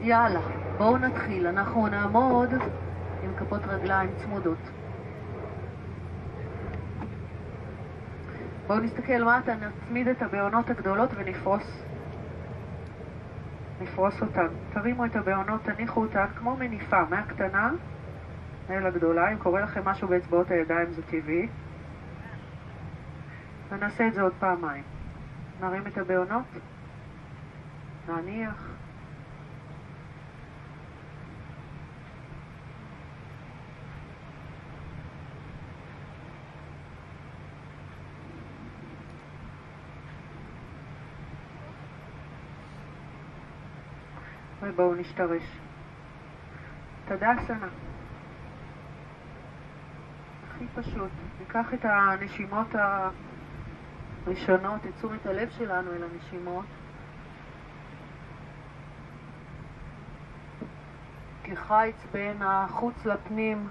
יאללה, בואו נתחיל. אנחנו נעמוד עם כפות רגליים צמודות. בואו נסתכל מטה, נצמיד את הבעונות הגדולות ונפרוס. נפרוס אותן. תרימו את הבעונות, תניחו אותן כמו מניפה, מהקטנה אל הגדולה. אם קורה לכם משהו באצבעות הידיים זה טבעי. ונעשה את זה עוד פעמיים. נרים את הבעונות, נניח. ובואו נשתרש. תדסנה. הכי פשוט. ניקח את הנשימות הראשונות, את תשומת הלב שלנו אל הנשימות. כחיץ בין החוץ לפנים.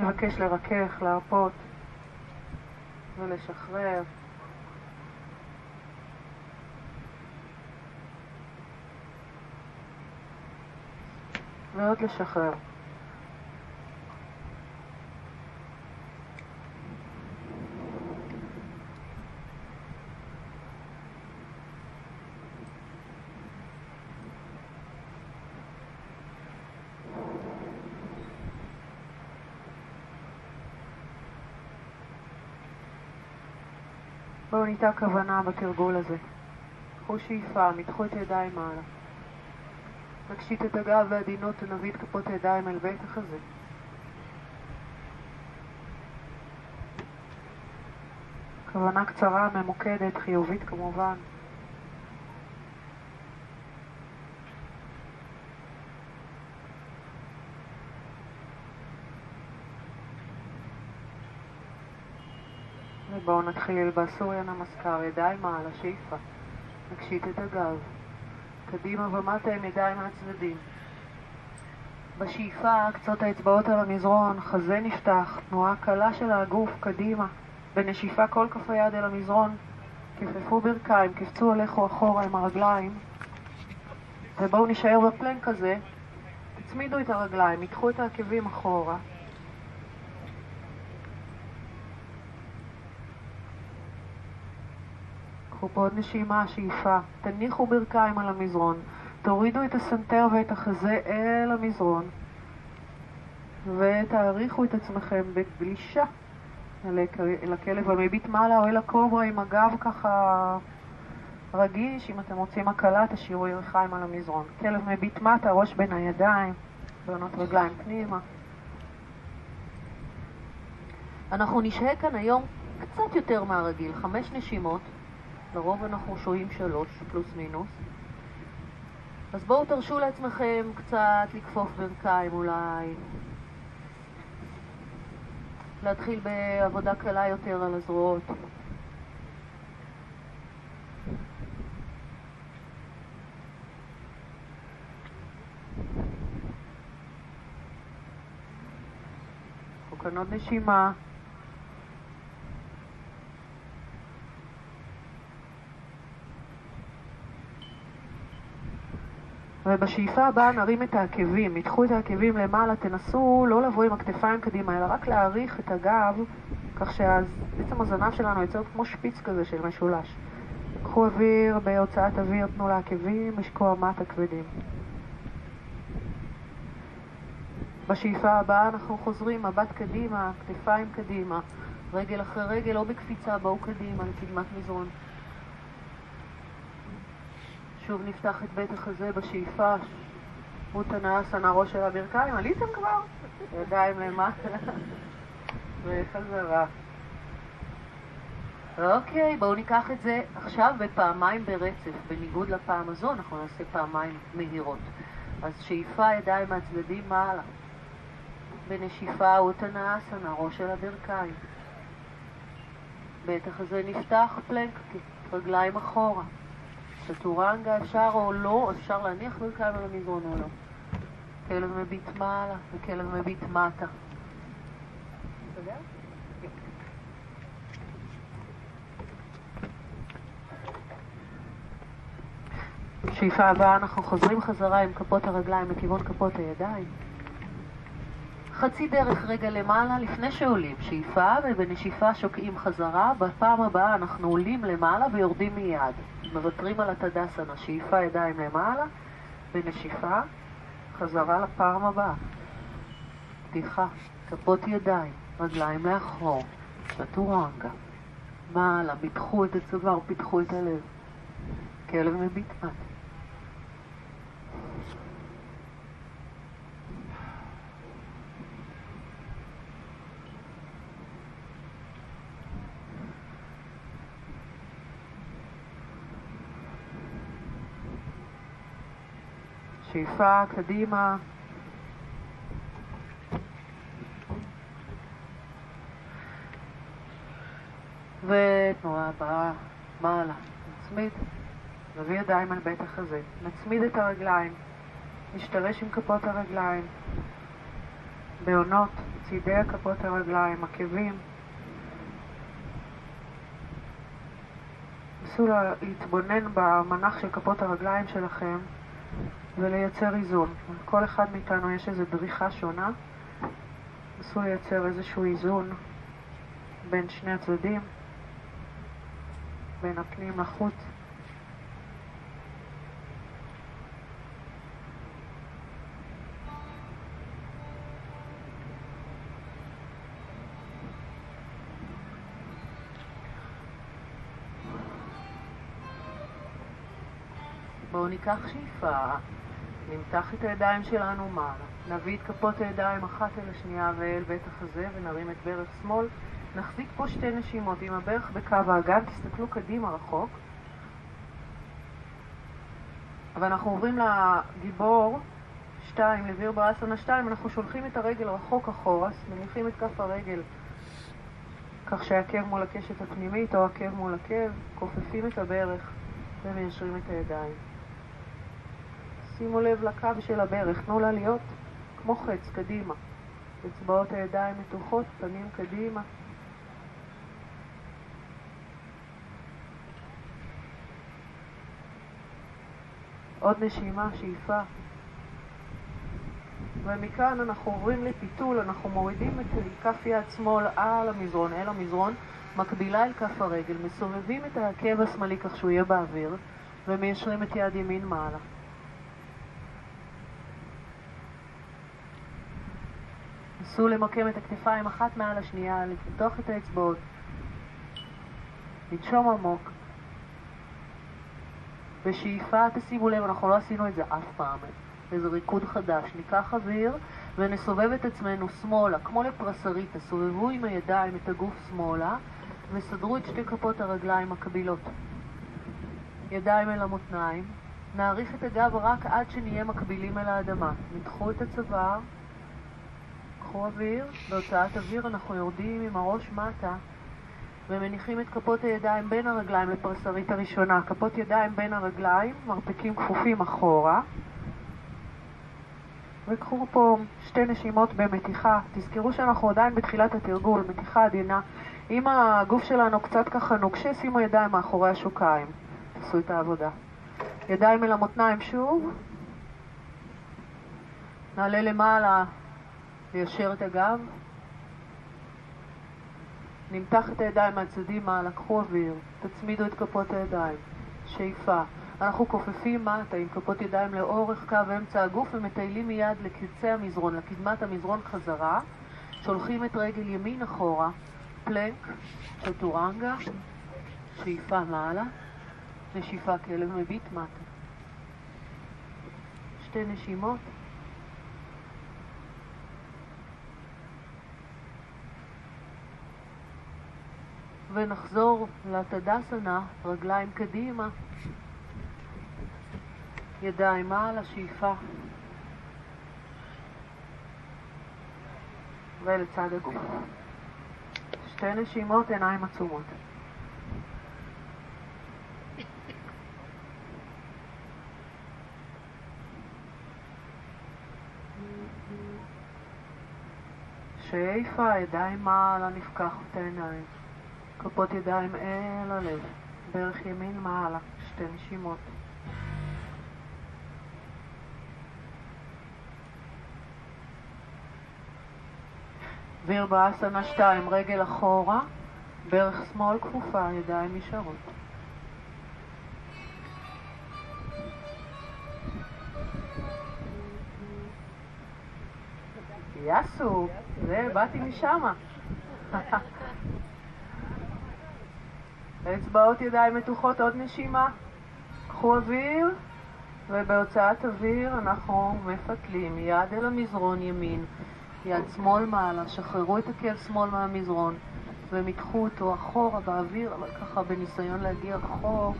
נבקש לרכך, להרפות ולשחרר. ועוד לשחרר. בואו ניתן כוונה בתרגול הזה. קחו שאיפה, מתחו את הידיים מעלה. נקשיט את הגב והעדינות ונביא את כפות הידיים אל בית החזה. כוונה קצרה, ממוקדת, חיובית כמובן. בואו נתחיל בסוריה נמסקר, ידיים מעלה, שאיפה. נקשיט את הגב. קדימה ומטה עם ידיים מהצדדים. בשאיפה, קצות האצבעות על המזרון, חזה נפתח, תנועה קלה של הגוף, קדימה. בנשיפה כל כף היד אל המזרון, כפפו ברכיים, קפצו הלכו אחורה עם הרגליים. ובואו נשאר בפלנק הזה, תצמידו את הרגליים, יתחו את העקבים אחורה. קחו פה עוד נשימה, שאיפה, תניחו ברכיים על המזרון, תורידו את הסנטר ואת החזה אל המזרון ותאריכו את עצמכם בגלישה אל הכלב, על מביט מעלה או אל הקוברה עם הגב ככה רגיש. אם אתם רוצים הקלה, תשאירו ירכיים על המזרון. כלב מביט מטה, ראש בין הידיים, בעונות רגליים פנימה. אנחנו נשהה כאן היום קצת יותר מהרגיל, 5 נשימות. לרוב אנחנו שוהים 3 פלוס מינוס. אז בואו תרשו לעצמכם קצת לקפוף ברכיים, אולי להתחיל בעבודה קלה יותר על הזרועות. קחו עוד נשימה. ובשאיפה הבאה נרים את העקבים, יתחו את העקבים למעלה, תנסו לא לבוא עם הכתפיים קדימה, אלא רק להאריך את הגב, כך שבעצם הזנב שלנו יוצא כמו שפיץ כזה של משולש. קחו אוויר, בהוצאת אוויר תנו לעקבים, משקוע מטה כבדים. בשאיפה הבאה אנחנו חוזרים, מבט קדימה, כתפיים קדימה, רגל אחרי רגל, לא בקפיצה, באו קדימה לקדמת מזרון. שוב נפתח את בית החזה בשאיפה, מותנאסנה, ראש של הברכיים, עליתם כבר? ידיים למטה וחזרה. אוקיי, בואו ניקח את זה עכשיו בפעמיים ברצף. בניגוד לפעם הזו אנחנו נעשה פעמיים מהירות. אז שאיפה, ידיים מהצדדים מעלה, בנשיפה מותנאסנה, ראש של הברכיים, בית החזה נפתח, פלנק, רגליים אחורה. שטורנגה אפשר או לא, אפשר להניח וכלב במזרון או לא. כלב מביט מעלה וכלב מביט מטה. בסדר? שאיפה הבאה, אנחנו חוזרים חזרה עם כפות הרגליים לכיוון כפות הידיים. חצי דרך רגע למעלה לפני שעולים, שאיפה, ובנשיפה שוקעים חזרה. בפעם הבאה אנחנו עולים למעלה ויורדים מיד. מוותרים על התדסנה, שאיפה ידיים למעלה, בנשיפה, חזרה לפעם הבאה. פתיחה, כפות ידיים, רגליים לאחור, שטורנגה. מעלה, פיתחו את הצוואר, פיתחו את הלב. כלב מביט מטה. שאיפה קדימה, ותנועה הבאה מעלה, נצמיד, נביא ידיים על בית החזה, נצמיד את הרגליים, נשתרש עם כפות הרגליים, בעונות צידי הכפות הרגליים, עקבים, נסו להתבונן במנח של כפות הרגליים שלכם ולייצר איזון. כל אחד מאיתנו יש איזו דריכה שונה. נסו לייצר איזשהו איזון בין שני הצדדים, בין הפנים לחוץ. בואו ניקח שאיפה, נמתח את הידיים שלנו מעלה, נביא את כפות הידיים אחת אל השנייה ואל בית החזה ונרים את ברך שמאל. נחזיק פה שתי נשימות עם הברך בקו האגן, תסתכלו קדימה רחוק. אבל אנחנו עוברים לגיבור 2, לווירברסנה 2, אנחנו שולחים את הרגל רחוק אחורה, מניחים את כף הרגל כך שהעקב מול הקשת הפנימית או עקב מול עקב, כופפים את הברך ומיישרים את הידיים. שימו לב לקו של הברך, תנו לה להיות כמו חץ, קדימה. אצבעות הידיים מתוחות, פנים קדימה. עוד נשימה, שאיפה. ומכאן אנחנו עוברים לפיתול, אנחנו מורידים את כף יד שמאל על המזרון, אל המזרון, מקבילה אל כף הרגל, מסובבים את העקב השמאלי כך שהוא יהיה באוויר, ומיישרים את יד ימין מעלה. נסו למקם את הכתפיים אחת מעל השנייה, לפתוח את האצבעות, לנשום עמוק. בשאיפה, תשימו לב, אנחנו לא עשינו את זה אף פעם, איזה ריקוד חדש, ניקח אוויר ונסובב את עצמנו שמאלה, כמו לפרסרית, סובבו עם הידיים את הגוף שמאלה וסדרו את שתי כפות הרגליים מקבילות. ידיים אל המותניים, נעריך את הגב רק עד שנהיה מקבילים אל האדמה, נדחו את הצוואר, קחו אוויר, בהוצאת אוויר אנחנו יורדים עם הראש מטה ומניחים את כפות הידיים בין הרגליים לפרסרית הראשונה, כפות ידיים בין הרגליים, מרפקים כפופים אחורה. וקחו פה שתי נשימות במתיחה, תזכרו שאנחנו עדיין בתחילת התרגול, מתיחה עדינה. אם הגוף שלנו קצת ככה נוקשה, שימו ידיים מאחורי השוקיים, תעשו את העבודה. ידיים אל המותניים שוב, נעלה למעלה, ליישר את הגב, נמתח את הידיים מהצדדים מעלה, קחו אוויר, תצמידו את כפות הידיים, שאיפה. אנחנו כופפים מטה עם כפות ידיים לאורך קו אמצע הגוף ומטיילים מיד לקצה המזרון, לקדמת המזרון חזרה, שולחים את רגל ימין אחורה, פלנק, שטורנגה, שאיפה מעלה, נשיפה כלב מביט מטה. שתי נשימות. ונחזור לתדסנה, רגליים קדימה, ידיים מעלה, שאיפה ולצד הגוף, שתי נשימות, עיניים עצומות. שאיפה, ידיים מעלה, נפקח את העיניים, כפות ידיים אל הלב, ברך ימין מעלה, שתי נשימות. וירבאסנה 2, רגל אחורה, ברך שמאל כפופה, ידיים נשארות. יסו, זה, באתי משמה. אצבעות ידיים מתוחות, עוד נשימה. קחו אוויר, ובהוצאת אוויר אנחנו מפתלים יד אל המזרון ימין, יד שמאל מעלה, שחררו את הכף שמאל מהמזרון, ומתחו אותו אחורה באוויר, אבל ככה בניסיון להגיע רחוק.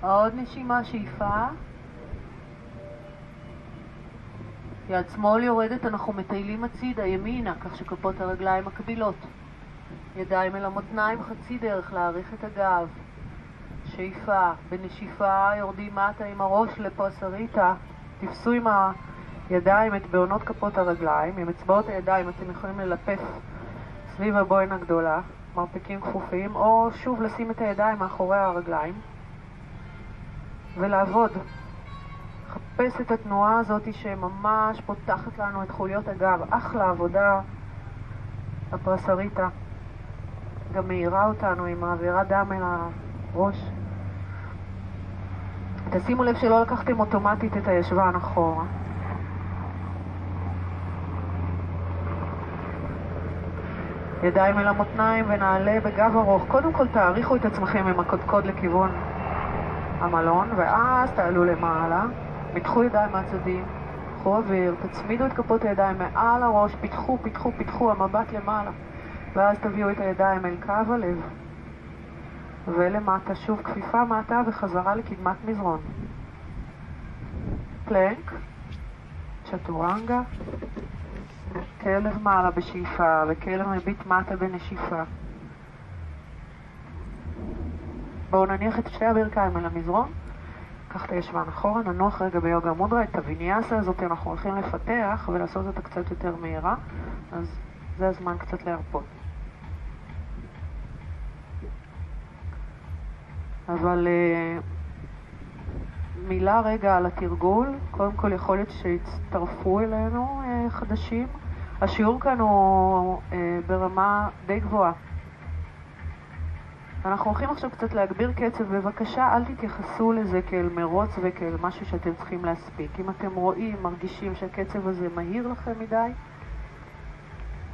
עוד נשימה, שאיפה. יד שמאל יורדת, אנחנו מטיילים הצידה, ימינה, כך שכפות הרגליים מקבילות. ידיים אל המותניים, חצי דרך להאריך את הגב. שאיפה, בנשיפה יורדים מטה עם הראש לפסריטה. תפסו עם הידיים את בעונות כפות הרגליים. עם אצבעות הידיים אתם יכולים ללפף סביב הבוין הגדולה, מרפקים כפופים, או שוב לשים את הידיים מאחורי הרגליים ולעבוד. חפש את התנועה הזאת שממש פותחת לנו את חוליות הגב. אחלה עבודה, הפרסריטה. גם מהירה אותנו, היא מעבירה דם אל הראש. תשימו לב שלא לקחתם אוטומטית את הישבן אחורה. ידיים אל המותניים ונעלה בגב ארוך. קודם כל תאריכו את עצמכם עם הקודקוד לכיוון המלון, ואז תעלו למעלה. פיתחו ידיים מהצדים, קחו אוויר, תצמידו את כפות הידיים מעל הראש, פיתחו, פיתחו, פיתחו, המבט למעלה, ואז תביאו את הידיים אל קו הלב ולמטה, שוב כפיפה מטה וחזרה לקדמת מזרון. פלנק, צ'טורנגה, כלב מעלה בשאיפה וכלב מביט מטה בנשיפה. בואו נניח את שתי הברכיים אל המזרון. ניקח את הישבן אחורה, ננוח רגע ביוגה מודרה. את הוויניאסה הזאת אנחנו הולכים לפתח ולעשות אותה קצת יותר מהירה, אז זה הזמן קצת להרפות. אבל מילה רגע על התרגול. קודם כל יכול להיות שהצטרפו אלינו חדשים. השיעור כאן הוא ברמה די גבוהה. אנחנו הולכים עכשיו קצת להגביר קצב. בבקשה, אל תתייחסו לזה כאל מרוץ וכאל משהו שאתם צריכים להספיק. אם אתם רואים, מרגישים שהקצב הזה מהיר לכם מדי,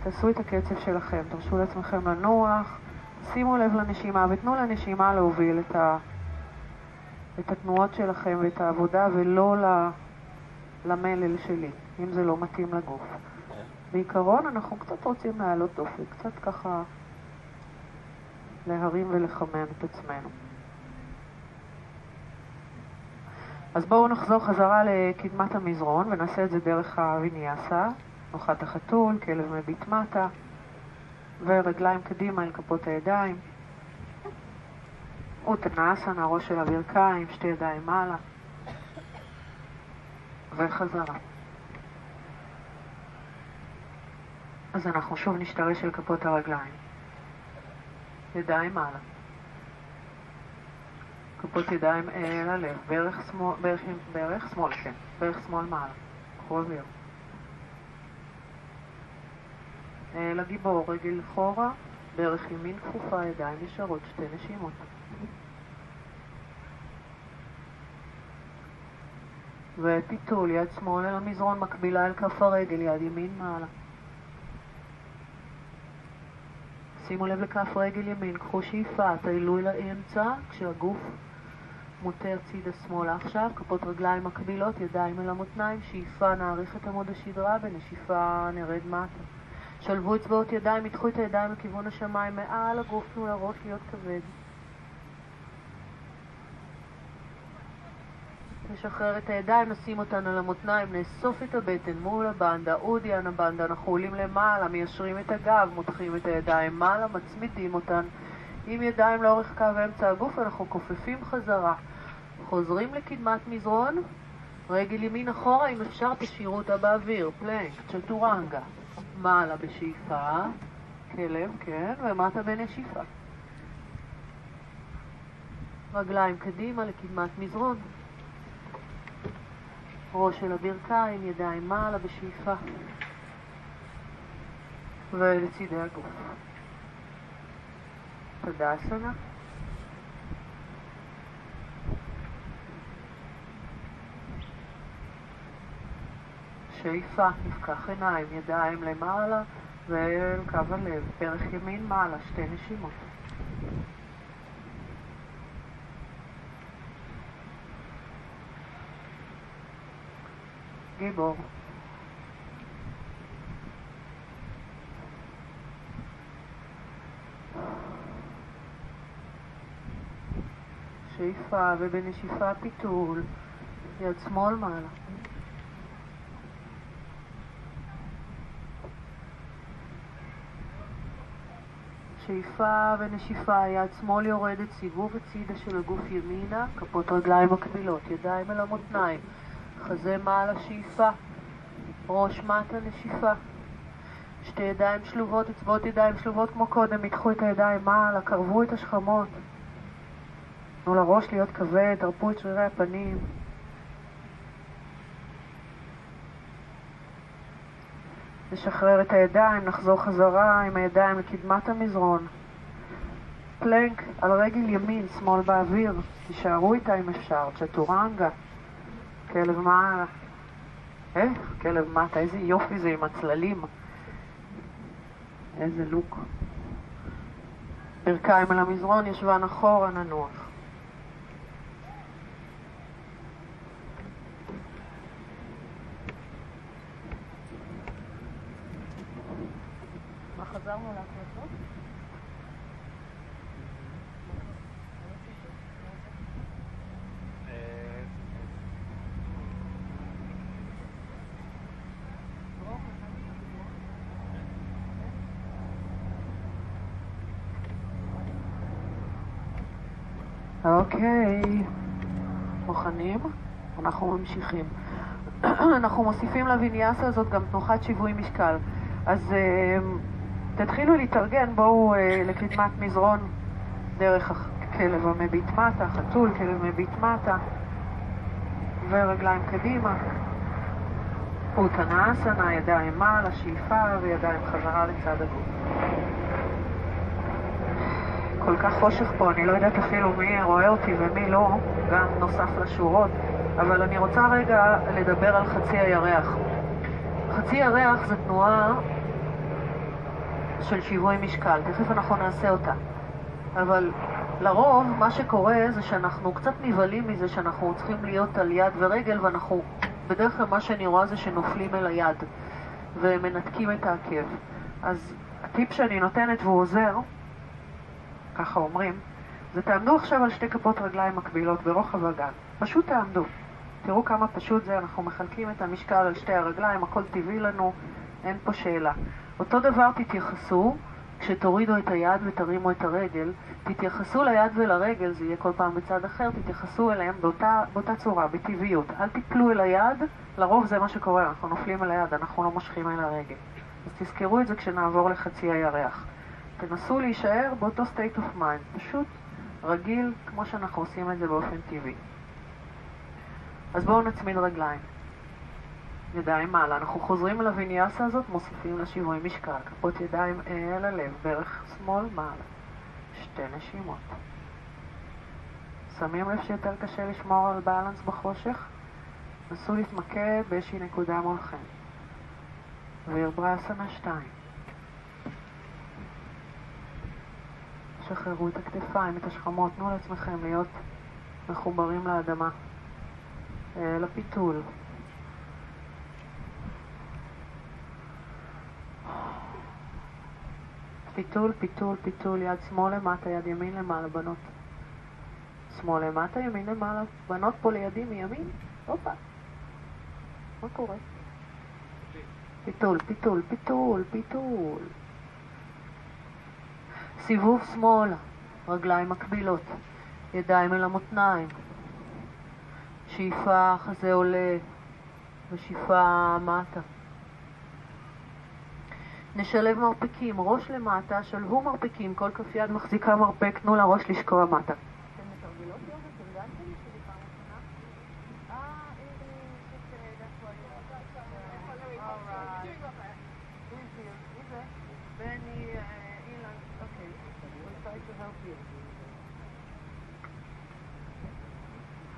תעשו את הקצב שלכם, תרשו לעצמכם לנוח, שימו לב לנשימה ותנו לנשימה להוביל את התנועות שלכם ואת העבודה, ולא למלל שלי, אם זה לא מתאים לגוף. בעיקרון אנחנו קצת רוצים להעלות דופק, קצת ככה להרים ולחמם את עצמנו. אז בואו נחזור חזרה לקדמת המזרון ונעשה את זה דרך הוויניאסה. נוחת החתול, כלב מביט מטה, ורגליים קדימה אל כפות הידיים. אוטנאסנה, ראש של הברכיים, שתי ידיים מעלה וחזרה. אז אנחנו שוב נשתרש אל כפות הרגליים, ידיים מעלה, כפות ידיים אל הלב, ברך שמאל מעלה, קחו אוויר, אל הגיבור, רגל אחורה, ברך ימין כפופה, ידיים נשארות, שתי נשימות. ופיתול, יד שמאל אל המזרון, מקבילה אל כף הרגל, יד ימין מעלה. שימו לב לכף רגל ימין, קחו שאיפה, תעלו אל האמצע כשהגוף מוטה הצידה שמאלה עכשיו, כפות רגליים מקבילות, ידיים אל המותניים, שאיפה נאריך את עמוד השדרה, בנשיפה נרד מטה. שלבו אצבעות ידיים, מתחו את הידיים לכיוון השמיים, מעל הגוף תנו לראש להיות כבד. נשחרר את הידיים, נשים אותן על המותניים, נאסוף את הבטן מול הבנדה, אודיאן הבנדה, אנחנו עולים למעלה, מיישרים את הגב, מותחים את הידיים מעלה, מצמידים אותן עם ידיים לאורך קו אמצע הגוף, אנחנו כופפים חזרה, חוזרים לקדמת מזרון רגל ימין אחורה, אם אפשר תשאירו אותה באוויר, פלנק, צ'טורנגה. מעלה בשאיפה, כלב, כן, ומטה בנשיפה. רגליים קדימה לקדמת מזרון. ראש של הברכיים, ידיים מעלה בשאיפה. ולצידי הגוף. תדסנה. שאיפה, נפקח עיניים, ידיים למעלה ואל קו הלב, פרח ימין מעלה, שתי נשימות. גיבור. שאיפה ובנשיפה פיתול, יד שמאל מעלה. שאיפה ונשיפה, יד שמאל יורדת, סיבוב הצידה של הגוף ימינה, כפות רגליים מקבילות, ידיים אל המותניים, חזה מעלה שאיפה, ראש מטה נשיפה, שתי ידיים שלובות, אצבעות ידיים שלובות כמו קודם, ייקחו את הידיים מעלה, קרבו את השכמות, תנו לראש להיות כבד, הרפו את שרירי הפנים, נשחרר את הידיים, נחזור חזרה עם הידיים לקדמת המזרון. פלנק על רגל ימין, שמאל באוויר, תישארו איתה אם אפשר, צ'טורנגה. כלב מעלה. כלב מטה, איזה יופי זה עם הצללים. איזה לוק. ברכיים על המזרון, ישבן אחורה, ננוח. חזרנו להקלטות? אוקיי, מוכנים? אנחנו ממשיכים. אנחנו מוסיפים לויניאסה הזאת גם תנוחת שיווי משקל. אז תתחילו להתארגן, בואו לקדמת מזרון דרך כלב המביט מטה, חתול, כלב מביט מטה ורגליים קדימה. פוטנאסנה, ידיים מעלה, שאיפה וידיים חזרה לצד הגוף. כל כך חושך פה, אני לא יודעת אפילו מי רואה אותי ומי לא, גם נוסף לשורות, אבל אני רוצה רגע לדבר על חצי הירח. חצי ירח זה תנועה של שיווי משקל, תכף אנחנו נעשה אותה, אבל לרוב מה שקורה זה שאנחנו קצת נבלים מזה שאנחנו צריכים להיות על יד ורגל, ואנחנו בדרך כלל מה שאני רואה זה שנופלים אל היד ומנתקים את העקב. אז הטיפ שאני נותנת והוא עוזר, ככה אומרים, זה תעמדו עכשיו על שתי כפות רגליים מקבילות ברוחב הגן, פשוט תעמדו, תראו כמה פשוט זה, אנחנו מחלקים את המשקל על שתי הרגליים, הכל טבעי לנו, אין פה שאלה. אותו דבר תתייחסו, כשתורידו את היד ותרימו את הרגל, תתייחסו ליד ולרגל, זה יהיה כל פעם בצד אחר, תתייחסו אליהם באותה צורה, בטבעיות. אל תיפלו אל היד, לרוב זה מה שקורה, אנחנו נופלים אל היד, אנחנו לא מושכים אל הרגל. אז תזכרו את זה כשנעבור לחצי הירח. תנסו להישאר באותו state of mind, פשוט רגיל, כמו שאנחנו עושים את זה באופן טבעי. אז בואו נצמיד רגליים. ידיים מעלה, אנחנו חוזרים לויניאסה הזאת, מוסיפים לשיווי משקל, כפות ידיים אל הלב, ברך שמאל מעלה, שתי נשימות. שמים לב שיותר קשה לשמור על בלנס בחושך, נסו להתמקד באיזושהי נקודה מולכם. וירברסנה 2. שחררו את הכתפיים, את השכמות, תנו לעצמכם להיות מחוברים לאדמה, לפיתול. פיתול, פיתול, פיתול, יד שמאל למטה, יד ימין למעלה, בנות. שמאל למטה, ימין למעלה, בנות פה לידי מימין. הופה. מה קורה? פיתול, פיתול, פיתול, פיתול. סיבוב שמאל, רגליים מקבילות, ידיים אל המותניים. שאיפה חזה עולה ושאיפה מטה. נשלב מרפקים, ראש למטה, שלבו מרפקים, כל כף יד מחזיקה מרפק, תנו לראש לשקוע מטה.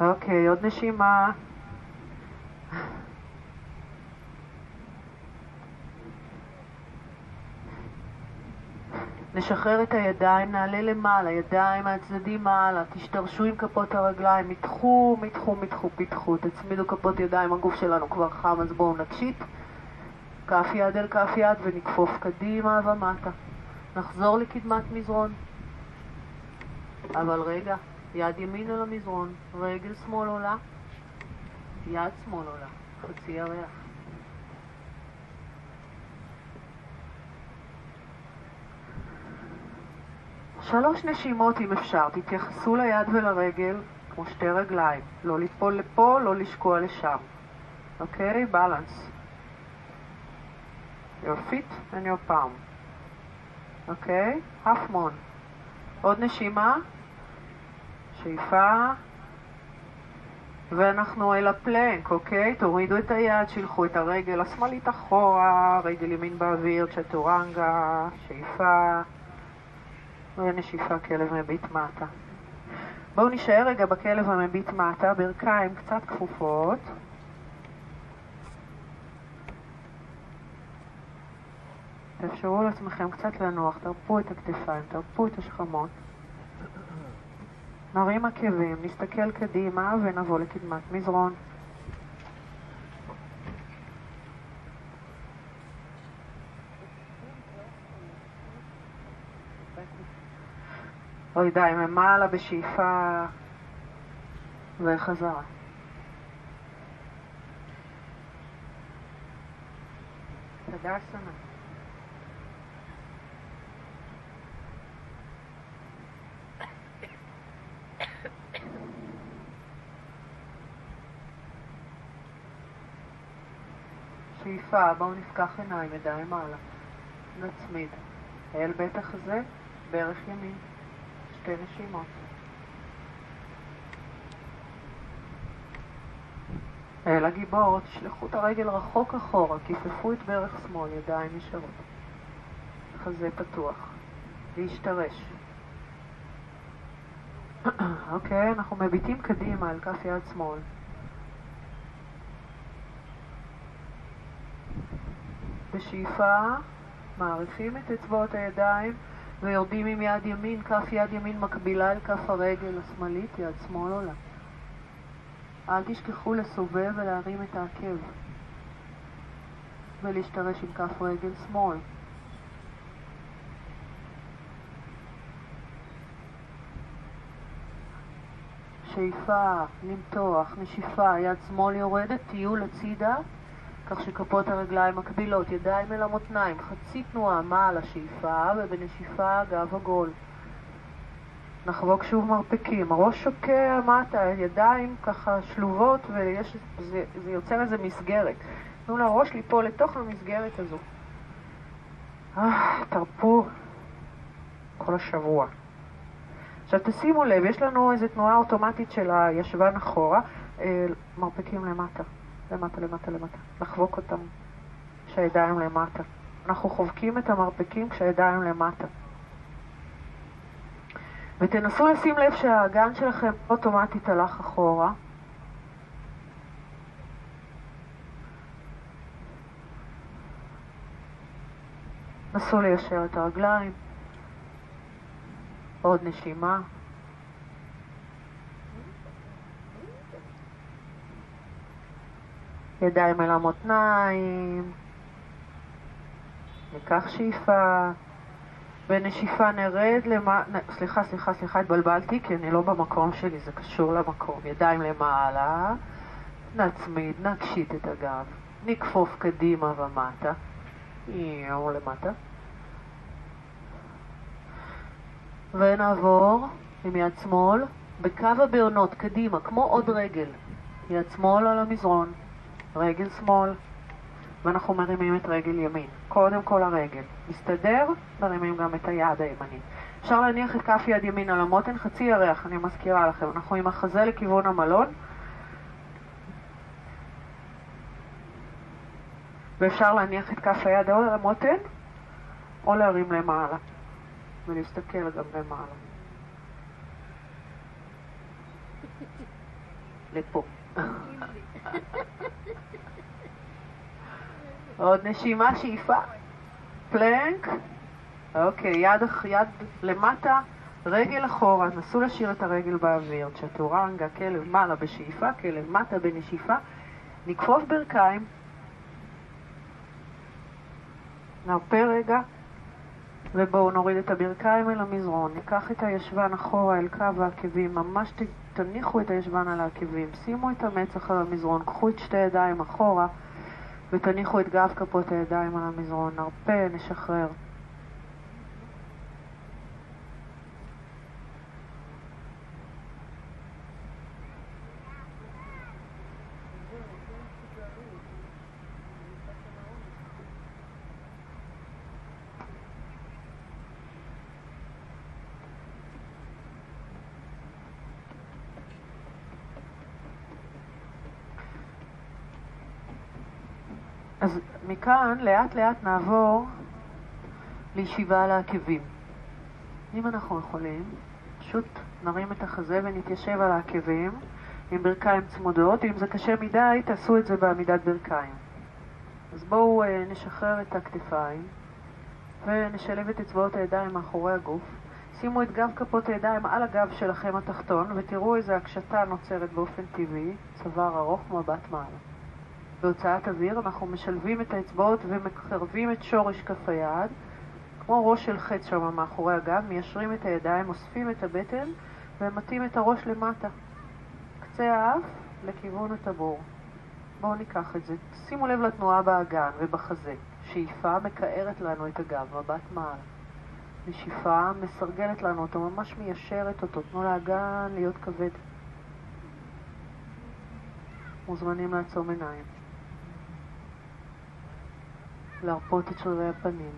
אוקיי, עוד נשימה. נשחרר את הידיים, נעלה למעלה, ידיים מהצדדים מעלה, תשתרשו עם כפות הרגליים, מתחו, מתחו, מתחו, פיתחו, תצמידו כפות ידיים, הגוף שלנו כבר חם, אז בואו נקשיט. כף יד אל כף יד ונכפוף קדימה ומטה. נחזור לקדמת מזרון. אבל רגע, יד ימין על המזרון, רגל שמאל עולה, יד שמאל עולה, חצי ירח. שלוש נשימות אם אפשר, תתייחסו ליד ולרגל כמו שתי רגליים, לא ליפול לפה, לא לשקוע לשם. אוקיי, בלנס. Your feet and your palm. אוקיי, half moon. עוד נשימה, שאיפה, ואנחנו אל הפלנק, אוקיי? תורידו את היד, שילחו את הרגל השמאלית אחורה, רגל ימין באוויר, צ'טורנגה, שאיפה, ונשיפה כלב מביט מטה. בואו נשאר רגע בכלב המביט מטה, ברכיים קצת כפופות. תאפשרו לעצמכם קצת לנוח, תרפו את הכתפיים, תרפו את השכמות. נרים עקבים, נסתכל קדימה ונבוא לקדמת מזרון. רגליים ממעלה בשאיפה וחזרה. תדסנה. שאיפה, בואו נפקח עיניים, ידיים מעלה, נצמיד אל בית החזה, ברך ימין, שתי נשימות. אל הגיבור, תשלחו את הרגל רחוק אחורה, כיפפו את ברך שמאל, ידיים נשארות, חזה פתוח, להשתרש. אוקיי, אנחנו מביטים קדימה אל כף יד שמאל. בשאיפה, מעריכים את אצבעות הידיים ויורדים עם יד ימין, כף יד ימין מקבילה אל כף הרגל השמאלית, יד שמאל עולה. אל תשכחו לסובב ולהרים את העקב ולהשתרש עם כף רגל שמאל. שאיפה, למתוח, נשיפה, יד שמאל יורדת, טיול הצידה, כך שכפות הרגליים מקבילות, ידיים אל המותניים, חצי תנועה מעל השאיפה ובנשיפה גב עגול. נחבוק שוב מרפקים, הראש שוקע מטה, ידיים ככה שלובות ויש, זה יוצר איזה מסגרת. תנו לראש ליפול לתוך המסגרת הזו. תרפו כל השבוע. עכשיו תשימו לב, יש לנו איזו תנועה אוטומטית של הישבן אחורה, מרפקים למטה. למטה, למטה, למטה. לחבוק אותם כשהידיים למטה. אנחנו חובקים את המרפקים כשהידיים למטה. ותנסו לשים לב שהאגן שלכם אוטומטית הלך אחורה. נסו ליישר את הרגליים. עוד נשימה. ידיים אל המותניים, ניקח שאיפה, בנשיפה נרד סליחה, התבלבלתי כי אני לא במקום שלי, זה קשור למקום, ידיים למעלה, נצמיד, נקשיט את הגב, נכפוף קדימה ומטה, יאו למטה, ונעבור עם יד שמאל, בקו הבעונות, קדימה, כמו עוד רגל, יד שמאל על המזרון, רגל שמאל, ואנחנו מרימים את רגל ימין. קודם כל הרגל. מסתדר, מרימים גם את היד הימני. אפשר להניח את כף יד ימין על המותן, חצי ירח, אני מזכירה לכם. אנחנו עם החזה לכיוון המלון. ואפשר להניח את כף היד או על המותן, או להרים למעלה. ולהסתכל גם למעלה. לפה. עוד נשימה, שאיפה, פלנק, אוקיי, יד למטה, רגל אחורה, נסו לשיר את הרגל באוויר, צ'טורנגה, כלב מעלה בשאיפה, כלב מטה בנשיפה, נקפוף ברכיים, נרפה רגע, ובואו נוריד את הברכיים אל המזרון, ניקח את הישבן אחורה אל קו העקבים, ממש תניחו את הישבן על העקבים, שימו את המצח על המזרון, קחו את שתי ידיים אחורה, ותניחו את גב כפות הידיים על המזרון, נרפה, נשחרר. אז מכאן לאט לאט נעבור לישיבה על העקבים. אם אנחנו יכולים, פשוט נרים את החזה ונתיישב על העקבים עם ברכיים צמודות. אם זה קשה מדי, תעשו את זה בעמידת ברכיים. אז בואו נשחרר את הכתפיים ונשלב את אצבעות הידיים מאחורי הגוף. שימו את גב כפות הידיים על הגב שלכם התחתון ותראו איזה הקשתה נוצרת באופן טבעי, צוואר ארוך, מבט מעלה. בהוצאת אוויר אנחנו משלבים את האצבעות ומקרבים את שורש כף היד כמו ראש של חץ שם מאחורי הגב, מיישרים את הידיים, אוספים את הבטן ומתאים את הראש למטה, קצה האף לכיוון הטבור. בואו ניקח את זה, שימו לב לתנועה באגן ובחזה. שאיפה מקערת לנו את הגב, מבט מעל. נשיפה מסרגלת לנו אותו, ממש מיישרת אותו, תנו לאגן להיות כבד. מוזמנים לעצום עיניים, להרפות את שרירי הפנים,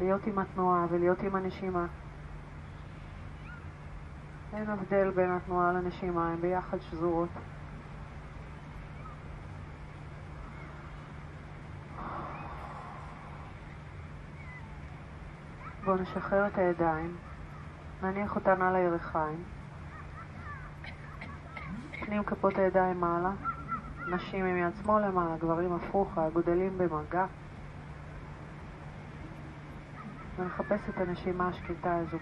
להיות עם התנועה ולהיות עם הנשימה. אין הבדל בין התנועה לנשימה, הן ביחד שזורות. בואו נשחרר את הידיים, נניח אותן על הירכיים, נפנים כפות הידיים מעלה, נשים עם יד שמאל למעלה, גברים הפוך, הגודלים במגע. ונחפש את הנשימה השקטה הזו.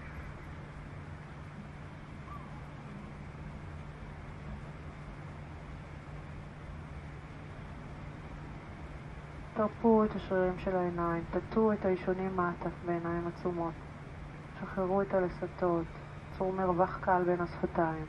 תרפו את השרירים של העיניים, תטו את האישונים מטה בעיניים עצומות, שחררו את הלסתות, צור מרווח קל בין השפתיים.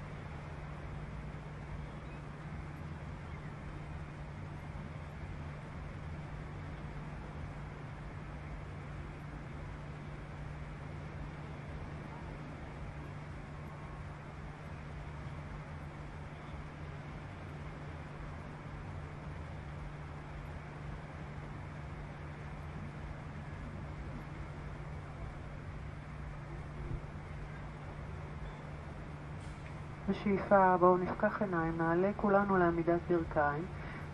בשאיפה, בואו נפקח עיניים, נעלה כולנו לעמידת ברכיים,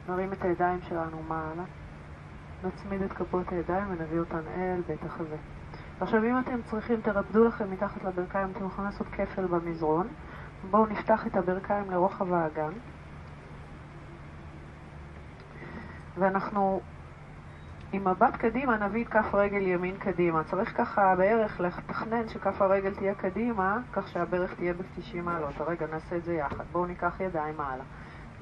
נרים את הידיים שלנו מעלה, נצמיד את כפות הידיים ונביא אותן אל בית החזה. עכשיו אם אתם צריכים, תרפדו לכם מתחת לברכיים, אתם יכולים לעשות כפל במזרון. בואו נפתח את הברכיים לרוחב האגן, ואנחנו עם מבט קדימה נביא את כף רגל ימין קדימה. צריך ככה בערך לתכנן שכף הרגל תהיה קדימה, כך שהברך תהיה ב-90 מעלות. הרגע נעשה את זה יחד. בואו ניקח ידיים מעלה,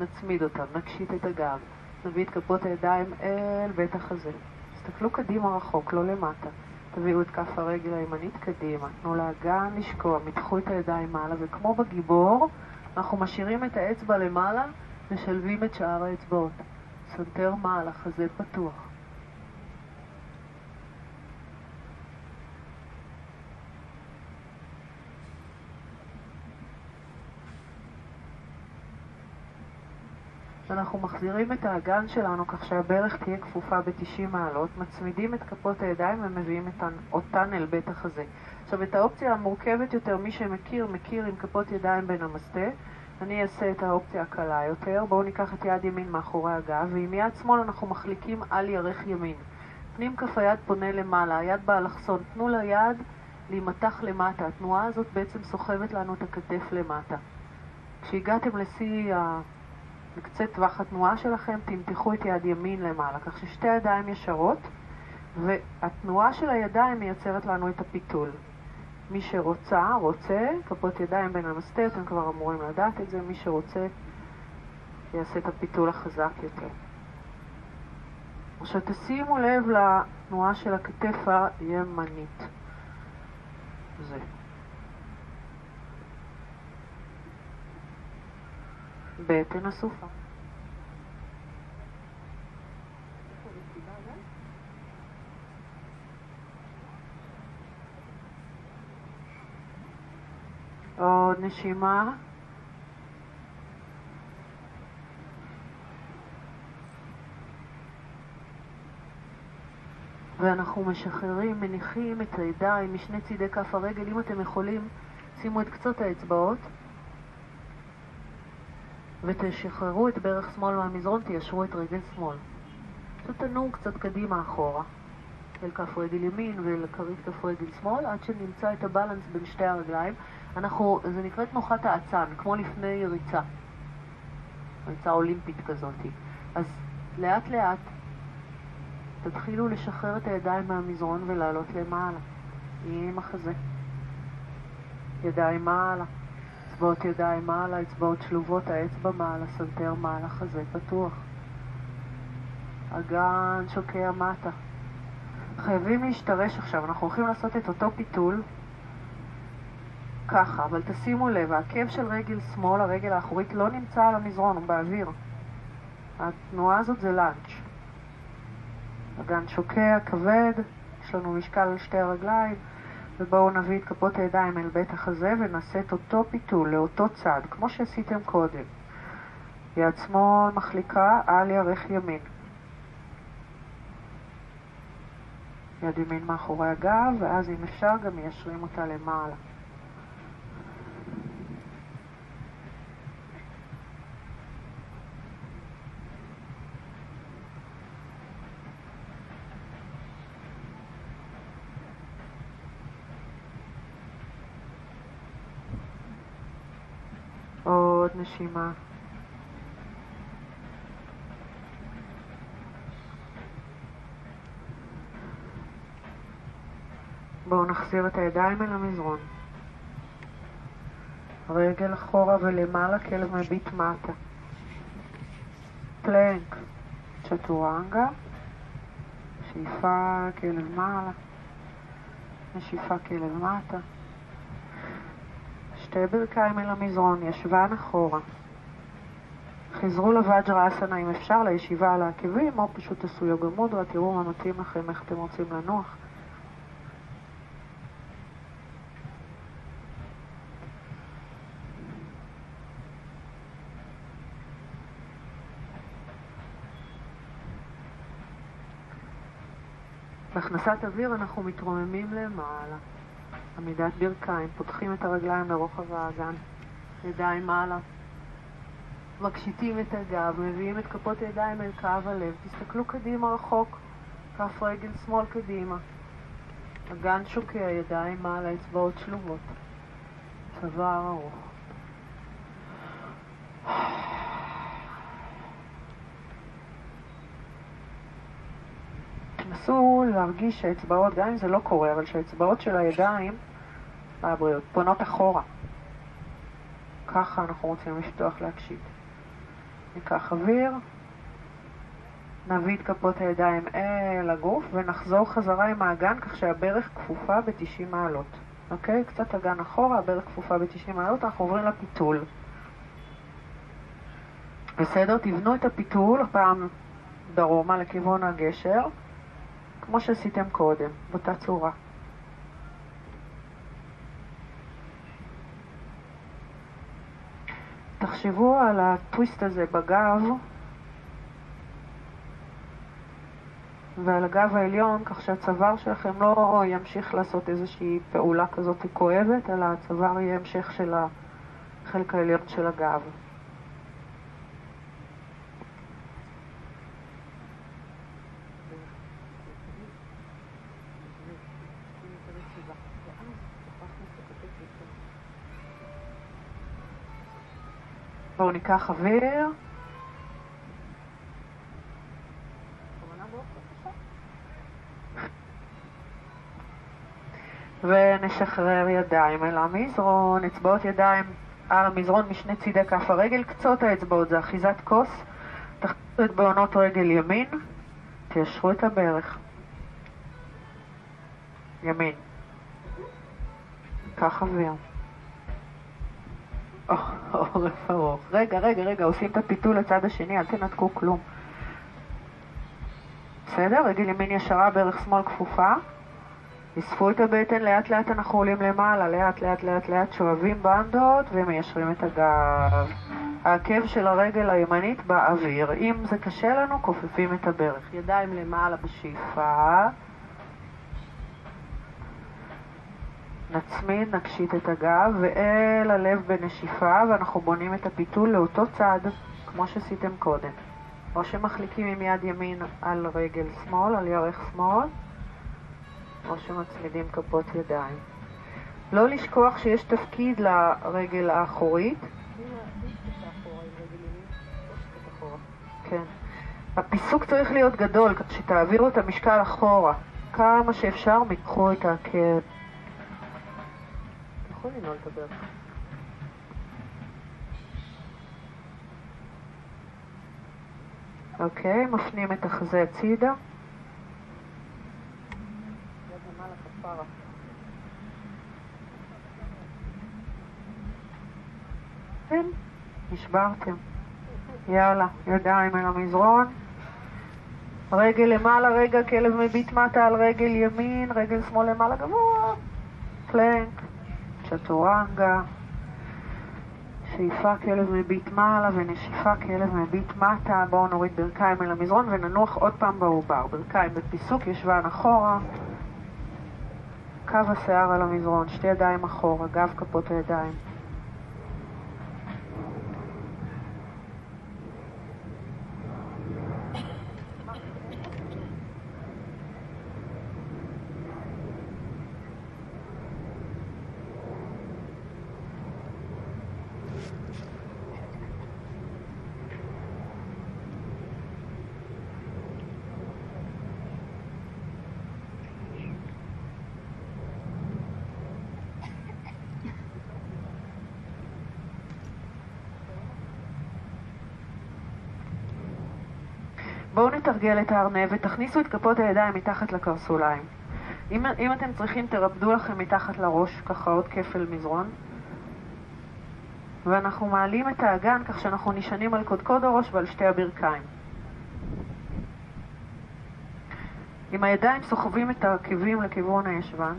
נצמיד אותם, נקשיט את הגב, נביא את כפות הידיים אל בית החזה. תסתכלו קדימה רחוק, לא למטה. תביאו את כף הרגל הימנית קדימה, תנו לאגן לשקוע, מתחו את הידיים מעלה, וכמו בגיבור, אנחנו משאירים את האצבע למעלה, משלבים את שאר האצבעות. סנטר מעלה, חזה פתוח. שאנחנו מחזירים את האגן שלנו כך שהברך תהיה כפופה ב-90 מעלות, מצמידים את כפות הידיים ומביאים אותן אל בית החזה. עכשיו את האופציה המורכבת יותר, מי שמכיר, מכיר עם כפות ידיים בנמסטה. אני אעשה את האופציה הקלה יותר. בואו ניקח את יד ימין מאחורי הגב, ועם יד שמאל אנחנו מחליקים על ירך ימין. פנים כף היד פונה למעלה, היד באלכסון, תנו ליד להימתח למטה. התנועה הזאת בעצם סוחבת לנו את הכתף למטה. כשהגעתם לשיא לקצה טווח התנועה שלכם, תמתחו את יד ימין למעלה, כך ששתי ידיים ישרות, והתנועה של הידיים מייצרת לנו את הפיתול. מי שרוצה, רוצה, כפות ידיים בין המסטה, אתם כבר אמורים לדעת את זה, מי שרוצה יעשה את הפיתול החזק יותר. עכשיו תשימו לב לתנועה של הכתף הימנית. זה. בטן הסופה. עוד נשימה. ואנחנו משחררים, מניחים את הידיים משני צידי כף הרגל. אם אתם יכולים, שימו את קצות האצבעות ותשחררו את ברך שמאל מהמזרון, תיישרו את רגל שמאל. תתנו קצת קדימה אחורה, אל כף רגל ימין ולכרית כף רגל שמאל, עד שנמצא את הבלנס בין שתי הרגליים. זה נקרא תנוחת העצן, כמו לפני ריצה. ריצה אולימפית כזאת. אז לאט לאט תתחילו לשחרר את הידיים מהמזרון ולעלות למעלה. עם החזה. ידיים מעלה. אצבעות ידיים מעלה, אצבעות שלובות, האצבע מעלה, סנטר מעלה, חזה פתוח. אגן שוקע מטה. חייבים להשתרש עכשיו, אנחנו הולכים לעשות את אותו פיתול ככה, אבל תשימו לב, העקב של רגל שמאל, הרגל האחורית, לא נמצא על המזרון, הוא באוויר. התנועה הזאת זה לנץ'. אגן שוקע, כבד, יש לנו משקל על שתי הרגליים. ובואו נביא את כפות הידיים אל בית החזה ונעשה את אותו פיתול לאותו צד, כמו שעשיתם קודם. יד שמאל מחליקה על ירך ימין. יד ימין מאחורי הגב, ואז אם אפשר גם מיישרים אותה למעלה. נשימה. בואו נחזיר את הידיים אל המזרון. רגל אחורה ולמעלה, כלב מביט מטה. פלנק, צ'טורנגה. שאיפה, כלב מעלה. נשיפה, כלב מטה. שתי ברכיים אל המזרון, ישבן אחורה. חזרו לוואג'ראסנה אם אפשר, לישיבה על העקבים, או פשוט תעשו יוגה מודרה, תראו מה מתאים לכם, איך אתם רוצים לנוח. בהכנסת אוויר אנחנו מתרוממים למעלה. עמידת ברכיים, פותחים את הרגליים לרוחב האגן, ידיים מעלה, מקשיטים את הגב, מביאים את כפות הידיים אל קו הלב, תסתכלו קדימה רחוק, כף רגל שמאל קדימה, אגן שוקע, ידיים מעלה, אצבעות שלובות, צוואר ארוך. תנסו להרגיש שהאצבעות, גם אם זה לא קורה, אבל שהאצבעות של הידיים פונות אחורה. ככה אנחנו רוצים לשטוח, להקשיט. ניקח אוויר, נביא את כפות הידיים אל הגוף ונחזור חזרה עם האגן כך שהברך כפופה ב-90 מעלות. אוקיי? קצת אגן אחורה, הברך כפופה ב-90 מעלות, אנחנו עוברים לפיתול. בסדר? תבנו את הפיתול, הפעם דרומה לכיוון הגשר. כמו שעשיתם קודם, באותה צורה. תחשבו על הטוויסט הזה בגב ועל הגב העליון, כך שהצוואר שלכם לא ימשיך לעשות איזושהי פעולה כזאת כואבת, אלא הצוואר יהיה המשך של החלק העליון של הגב. בואו ניקח אוויר. ונשחרר ידיים אל המזרון, אצבעות ידיים על המזרון משני צידי כף הרגל, קצות האצבעות זה אחיזת כוס, תחתו את בעונות רגל ימין, תיישרו את הברך. ימין. ניקח אוויר. עורף ארוך. רגע, עושים את הפיתול לצד השני, אל תנתקו כלום. בסדר? רגל ימין ישרה, ברך שמאל כפופה. יספו את הבטן, לאט לאט אנחנו עולים למעלה, לאט לאט, שואבים בנדות ומיישרים את הגב. העקב של הרגל הימנית באוויר. אם זה קשה לנו, כופפים את הברך. ידיים למעלה בשאיפה. נצמיד, נקשיט את הגב ואל הלב בנשיפה, ואנחנו בונים את הפיתול לאותו צד כמו שעשיתם קודם. או שמחליקים עם יד ימין על רגל שמאל, על ירך שמאל, או שמצמידים כפות ידיים. לא לשכוח שיש תפקיד לרגל האחורית. כן. הפיסוק צריך להיות גדול, כך שתעבירו את המשקל אחורה. כמה שאפשר, מיקחו את העקב. יכול לנעול את הברך. אוקיי, מפנים את החזה הצידה. כן, נשברתם. יאללה, ידיים אל המזרון. רגל למעלה, רגע, כלב מביט מטה על רגל ימין, רגל שמאל למעלה גבוה. פלנק, צ'טורנגה. שאיפה כלב מביט מעלה ונשיפה כלב מביט מטה. בואו נוריד ברכיים אל המזרון וננוח עוד פעם בעובר. ברכיים בפיסוק, ישבן אחורה. קו השיער על המזרון, שתי ידיים אחורה, גב כפות הידיים. בואו נתרגל את הארנב ותכניסו את כפות הידיים מתחת לקרסוליים. אם אתם צריכים, תרבדו לכם מתחת לראש, ככה עוד כפל מזרון. ואנחנו מעלים את האגן כך שאנחנו נשענים על קודקוד הראש ועל שתי הברכיים. עם הידיים סוחבים את העקבים לכיוון הישבן,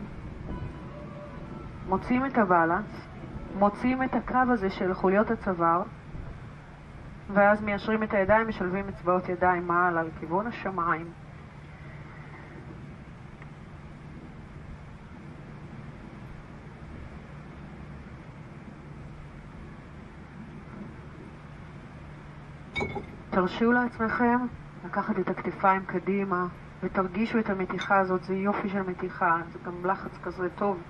מוצאים את הבלנס, מוצאים את הקו הזה של חוליות הצוואר, ואז מיישרים את הידיים, משלבים אצבעות ידיים מעלה לכיוון השמיים. תרשו לעצמכם לקחת את הכתפיים קדימה ותרגישו את המתיחה הזאת, זה יופי של מתיחה, זה גם לחץ כזה טוב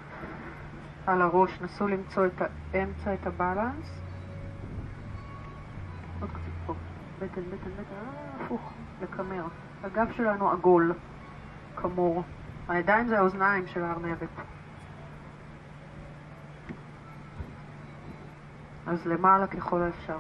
על הראש. נסו למצוא את האמצע, את הבלנס. בטן, הפוך, לקמר. הגב שלנו עגול, כמור. הידיים זה האוזניים של הארנבת. אז למעלה ככל האפשר.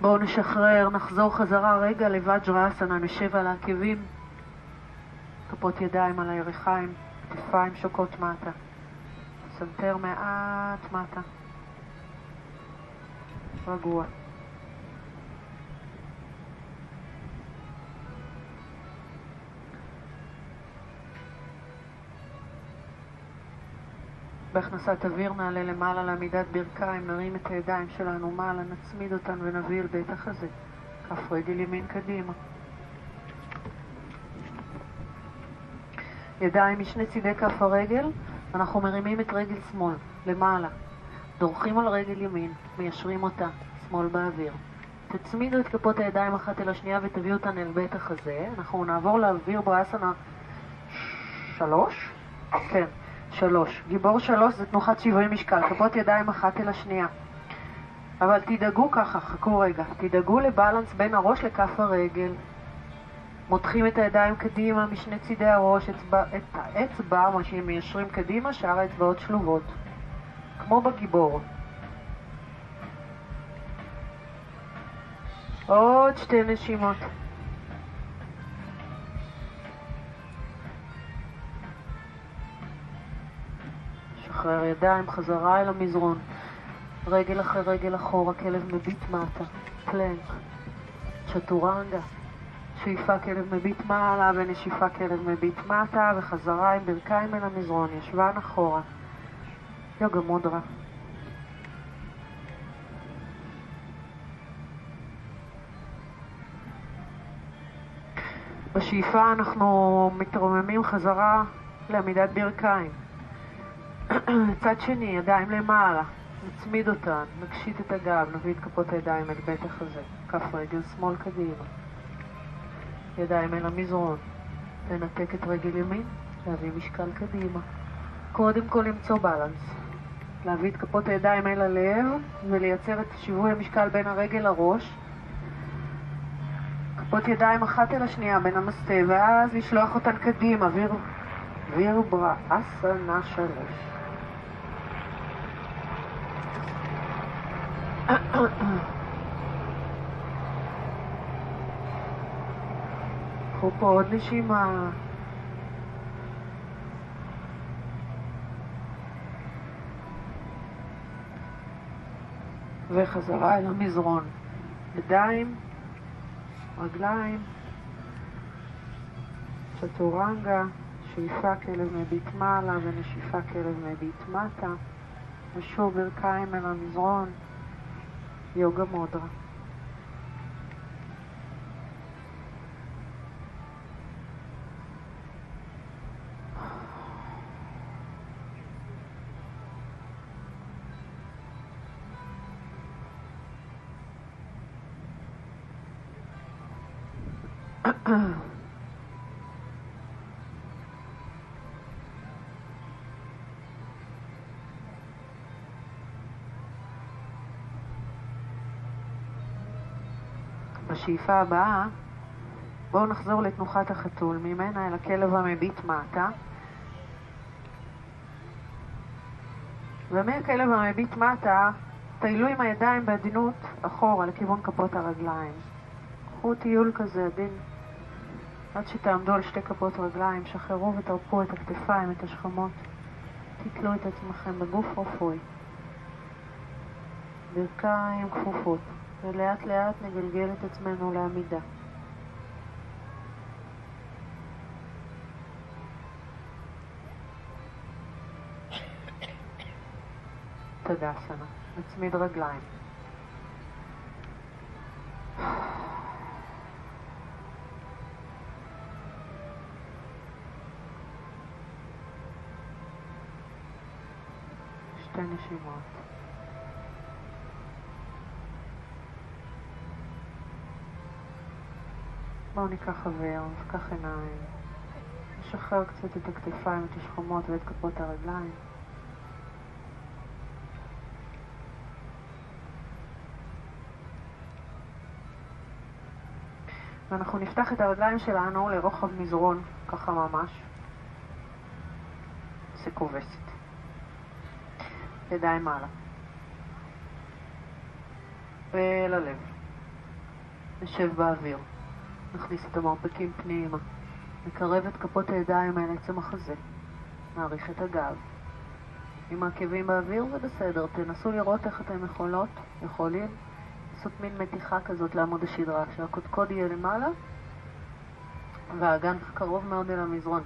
בואו נשחרר, נחזור חזרה רגע לוואג'ראסנה, נשב על העקבים. כפות ידיים על הירכיים. כתפיים שוקות מטה, סנטר מעט מטה, רגוע. בהכנסת אוויר נעלה למעלה לעמידת ברכיים, נרים את הידיים שלנו מעלה, נצמיד אותן ונביא ירדי את החזה. כף רגל ימין קדימה. ידיים משני צידי כף הרגל, אנחנו מרימים את רגל שמאל, למעלה. דורכים על רגל ימין, מיישרים אותה, שמאל באוויר. תצמידו את כפות הידיים אחת אל השנייה ותביאו אותן אל בית החזה. אנחנו נעבור לאוויר באסנה 3. כן, 3. גיבור 3 זה תנוחת שיווי משקל, כפות ידיים אחת אל השנייה. אבל תדאגו ככה, חכו רגע, תדאגו לבלנס בין הראש לכף הרגל. מותחים את הידיים קדימה משני צידי הראש, את האצבע, מה שהם מיישרים קדימה, שאר האצבעות שלובות. כמו בגיבור. עוד שתי נשימות. שחרר ידיים, חזרה אל המזרון. רגל אחרי רגל אחורה, כלב מביט מטה. פלנק. צ'טורנגה. שאיפה כלב מביט מעלה ונשיפה כלב מביט מטה, וחזרה עם ברכיים אל המזרון, ישבן אחורה. יוגה מודרה. בשאיפה אנחנו מתרוממים חזרה לעמידת ברכיים. צד שני, ידיים למעלה, נצמיד אותן, נקשיט את הגב, נביא את כפות הידיים אל בית החזה, כף רגל שמאל קדימה. ידיים אל המזרון, לנתק את רגל ימין, להביא משקל קדימה. קודם כל למצוא בלנס, להביא את כפות הידיים אל הלב ולייצר את שיווי המשקל בין הרגל לראש. כפות ידיים אחת אל השנייה בין המסתה, ואז לשלוח אותן קדימה, וירברה, אסנה 3. קחו פה עוד נשימה. וחזרה אל המזרון. ידיים, רגליים, צ'טורנגה, שאיפה כלב מביט מעלה ונשיפה כלב מביט מטה, ושוב ברכיים אל המזרון, יוגה מודרה. בשאיפה הבאה בואו נחזור לתנוחת החתול, ממנה אל הכלב המביט מטה, ומהכלב המביט מטה טיילו עם הידיים בעדינות אחורה לכיוון כפות הרגליים. קחו טיול כזה עדין עד שתעמדו על שתי כפות רגליים, שחררו ותרפו את הכתפיים, את השכמות, תתלו את עצמכם בגוף רפוי, ברכיים כפופות, ולאט לאט נגלגל את עצמנו לעמידה. תודה סנה, נצמיד רגליים. שתי נשימות. בואו ניקח אוויר, נפקח עיניים, נשחרר קצת את הכתפיים, את השכמות ואת כפות הרגליים. ואנחנו נפתח את הרגליים שלנו לרוחב מזרון, ככה ממש. זה כובסת. ידיים מעלה. וללב. נשב באוויר. נכניס את המרפקים פנימה, נקרב את כפות הידיים אל עצם החזה, נעריך את הגב. עם העקבים באוויר זה בסדר, תנסו לראות איך אתם יכולים לעשות מין מתיחה כזאת לעמוד השדרה, שהקודקוד יהיה למעלה והאגן קרוב מאוד אל המזרון.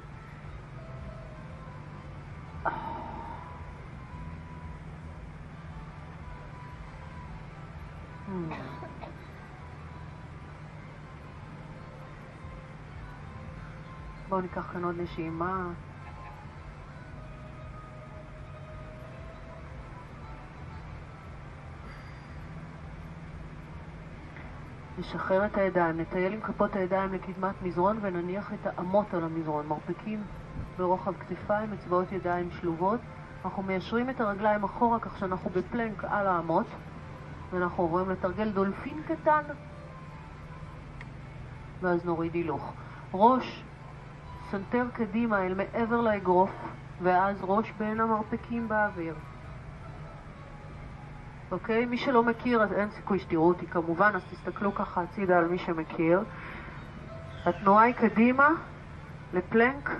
בואו ניקח כאן עוד נשימה. נשחרר את הידיים, נטייל עם כפות הידיים לקדמת מזרון ונניח את האמות על המזרון. מרפקים ברוחב כתפיים, אצבעות ידיים שלובות. אנחנו מיישרים את הרגליים אחורה כך שאנחנו בפלנק על האמות. ואנחנו עוברים לתרגל דולפין קטן. ואז נוריד הילוך. ראש סנטר קדימה אל מעבר לאגרוף, ואז ראש בין המרפקים באוויר. אוקיי? מי שלא מכיר, אז אין סיכוי שתראו אותי כמובן, אז תסתכלו ככה הצידה על מי שמכיר. התנועה היא קדימה לפלנק,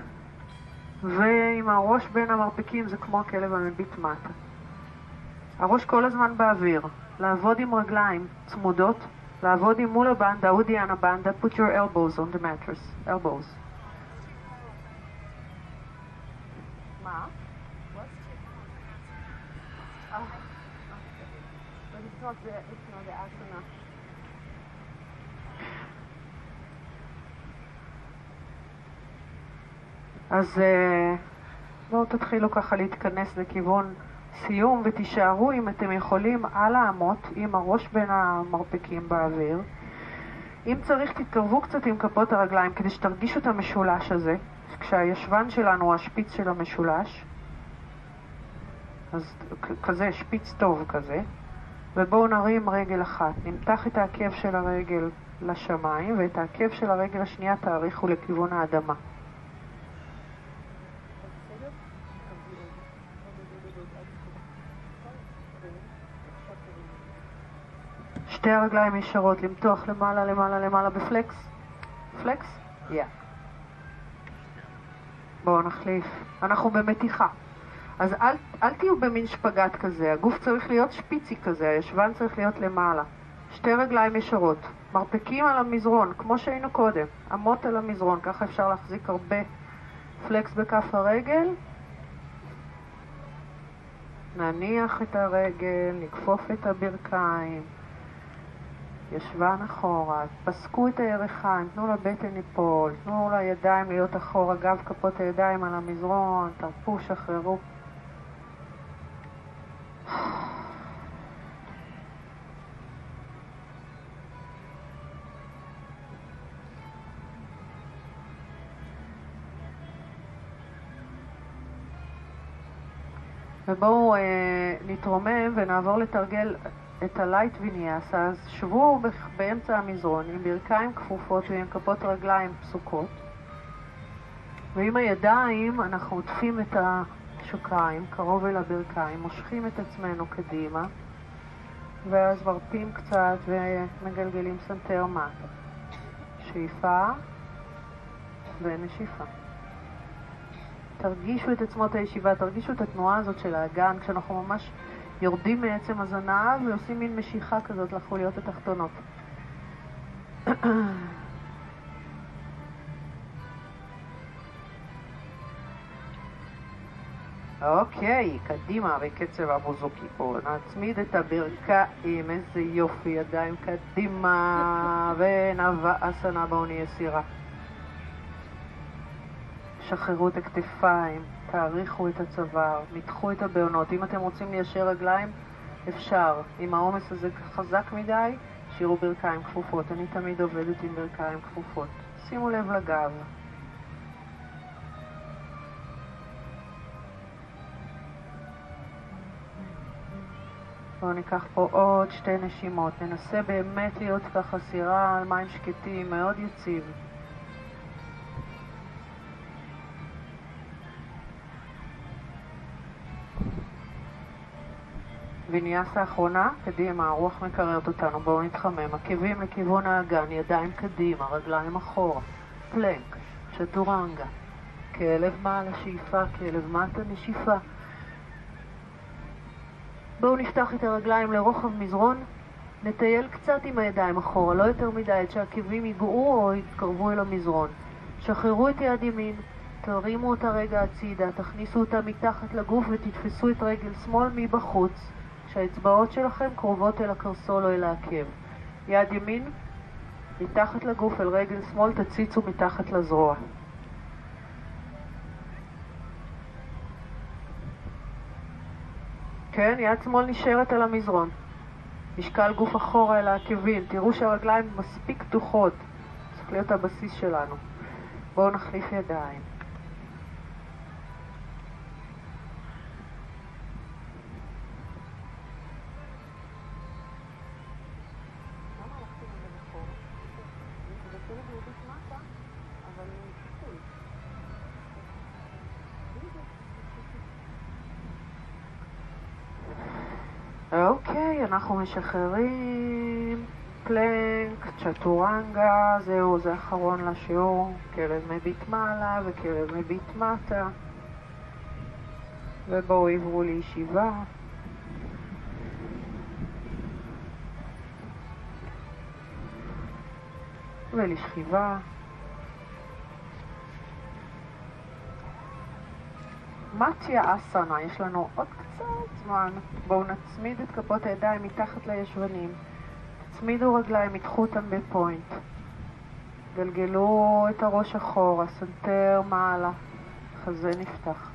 ועם הראש בין המרפקים זה כמו הכלב המביט מטה. הראש כל הזמן באוויר. לעבוד עם רגליים צמודות, לעבוד עם מול הבנדה, אודי אנה בנדה, put your elbows on the mattress, elbows. מה? It's not the asana. אז בואו תתחילו ככה להתכנס לכיוון סיום ותישארו אם אתם יכולים על העמות עם הראש בין המרפקים באוויר. אם צריך תתקרבו קצת עם כפות הרגליים כדי שתרגישו את המשולש הזה, כשהישבן שלנו הוא השפיץ של המשולש, אז כזה שפיץ טוב כזה. ובואו נרים רגל אחת, נמתח את העקב של הרגל לשמיים ואת העקב של הרגל השנייה תאריכו לכיוון האדמה. שתי הרגליים ישרות, למתוח למעלה למעלה למעלה בפלקס. פלקס? יא. בואו נחליף. אנחנו במתיחה. אז אל תהיו במין שפגט כזה, הגוף צריך להיות שפיצי כזה, הישבן צריך להיות למעלה. שתי רגליים ישרות, מרפקים על המזרון, כמו שהיינו קודם, אמות על המזרון, ככה אפשר להחזיק הרבה פלקס בכף הרגל. נניח את הרגל, נכפוף את הברכיים, ישבן אחורה, פסקו את הירכיים, תנו לבטן ליפול, תנו לידיים להיות אחורה, גב כפות הידיים על המזרון, תרפו, שחררו. ובואו נתרומם ונעבור לתרגל את הלייט ויניאס. אז שבו באמצע המזרון עם ברכיים כפופות ועם כפות רגליים פסוקות, ועם הידיים אנחנו עוטפים את השוקיים קרוב אל הברכיים, מושכים את עצמנו קדימה, ואז מרפים קצת ומגלגלים סנטר מטה, שאיפה ונשיפה. תרגישו את עצמות הישיבה, תרגישו את התנועה הזאת של האגן כשאנחנו ממש יורדים מעצם הזנב ועושים מין משיכה כזאת לחוליות התחתונות. אוקיי, קדימה בקצב המוזוקי פה. נצמיד את הברכיים, איזה יופי, ידיים קדימה, ונאסנה, בואו נהיה סירה. שחררו את הכתפיים, תאריכו את הצוואר, מתחו את הבעונות. אם אתם רוצים ליישר רגליים, אפשר. אם העומס הזה חזק מדי, שירו ברכיים כפופות. אני תמיד עובדת עם ברכיים כפופות. שימו לב לגב. בואו ניקח פה עוד שתי נשימות. ננסה באמת להיות ככה סירה על מים שקטים, מאוד יציב. ויניאס האחרונה, קדימה, הרוח מקררת אותנו, בואו נתחמם, עקבים לכיוון האגן, ידיים קדימה, רגליים אחורה, פלנק, צ'טורנגה, כלב מעלה שאיפה, כלב מטה נשיפה. בואו נפתח את הרגליים לרוחב מזרון, נטייל קצת עם הידיים אחורה, לא יותר מדי, עד שהעקבים ייגעו או יתקרבו אל המזרון. שחררו את יד ימין, תרימו אותה רגע הצידה, תכניסו אותה מתחת לגוף ותתפסו את רגל שמאל מבחוץ, שהאצבעות שלכם קרובות אל הקרסול או אל העקב. יד ימין מתחת לגוף אל רגל שמאל, תציצו מתחת לזרוע. כן, יד שמאל נשארת על המזרון. משקל גוף אחורה אל העקבים. תראו שהרגליים מספיק פתוחות. צריך להיות הבסיס שלנו. בואו נחליף ידיים. אוקיי, אנחנו משחררים פלנק, צ'טורנגה, זהו, זה האחרון לשיעור. כלב מביט מעלה וכלב מביט מטה, ובואו עברו לישיבה. ולשכיבה. מטיה אסנה, יש לנו עוד קצת זמן. בואו נצמיד את כפות הידיים מתחת לישבנים. תצמידו רגליים, מתחו אותם בפוינט. גלגלו את הראש אחורה, סנטר מעלה, חזה נפתח.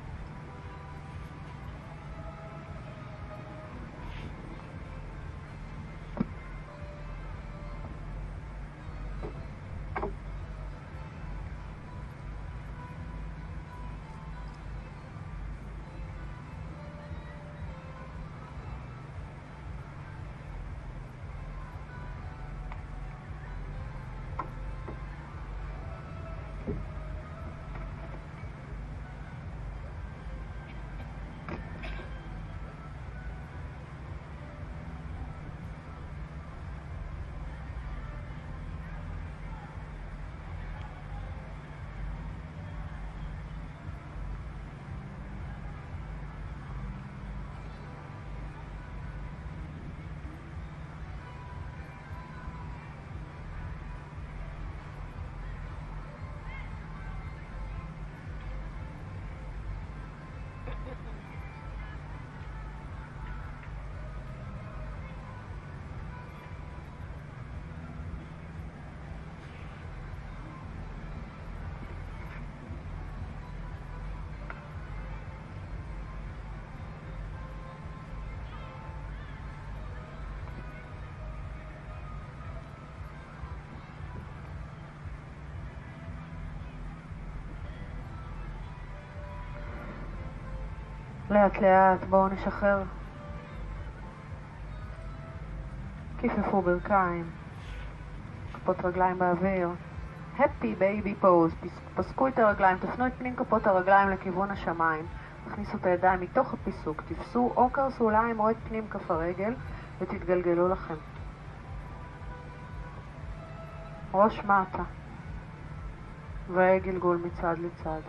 לאט לאט, בואו נשחרר. כיפפו ברכיים, כפות רגליים באוויר. Happy baby pose. פסקו את הרגליים, תפנו את פנים כפות הרגליים לכיוון השמיים. תכניסו את הידיים מתוך הפיסוק, תפסו או קרסוליים או את פנים כף הרגל ותתגלגלו לכם. ראש מטה וגלגול מצד לצד.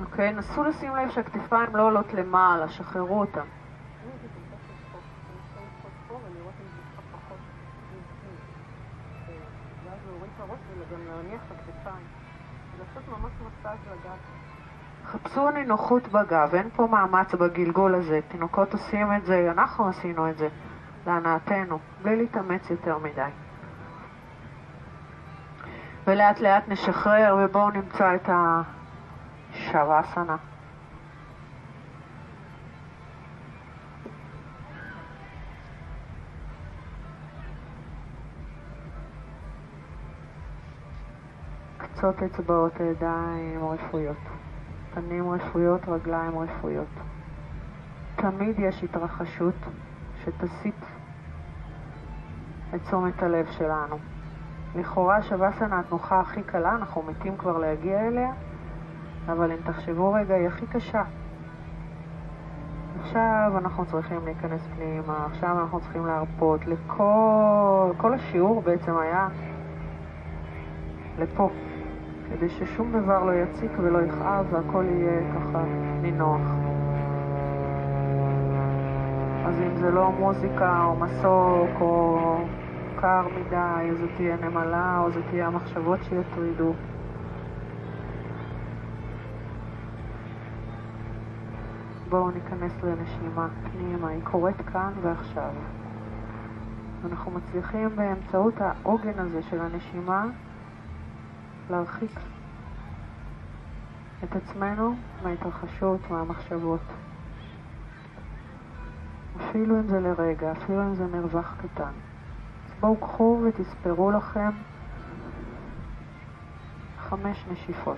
אוקיי, נסו לשים לב שהכתפיים לא עולות למעלה, שחררו אותם. חפשו נינוחות בגב, אין פה מאמץ בגלגול הזה. תינוקות עושים את זה, אנחנו עשינו את זה, להנאתנו, בלי להתאמץ יותר מדי. ולאט לאט נשחרר, ובואו נמצא את ה... שוואסנה. קצות אצבעות הידיים רפויות, פנים רפויות, רגליים רפויות. תמיד יש התרחשות שתסיט את תשומת הלב שלנו. לכאורה שוואסנה התנוחה הכי קלה, אנחנו מתים כבר להגיע אליה, אבל אם תחשבו רגע, היא הכי קשה. עכשיו אנחנו צריכים להיכנס פנימה, עכשיו אנחנו צריכים להרפות. כל השיעור בעצם היה לפה, כדי ששום דבר לא יציק ולא יכאב והכל יהיה ככה נינוח. אז אם זה לא מוזיקה או מסוק או קר מדי, או זה תהיה נמלה או זה תהיה המחשבות שיטרידו, בואו ניכנס לנשימה פנימה, היא קורית כאן ועכשיו. אנחנו מצליחים באמצעות העוגן הזה של הנשימה להרחיק את עצמנו מההתרחשות, מהמחשבות. אפילו אם זה לרגע, אפילו אם זה מרווח קטן. אז בואו קחו ותספרו לכם 5 נשיפות.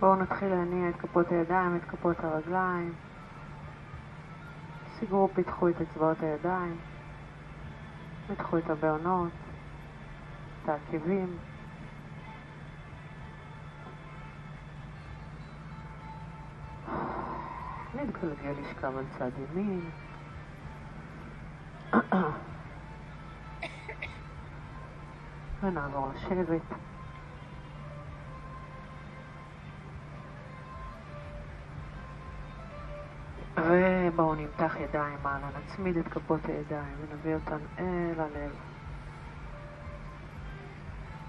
בואו נתחיל להניע את כפות הידיים, את כפות הרגליים. סיגרו, פיתחו את אצבעות הידיים. פיתחו את הבעונות, את העקבים. נתגלגל לשכב על צד ימין. ונעבור לשבת. בואו נמתח ידיים מעלה, נצמיד את כפות הידיים ונביא אותן אל הלב.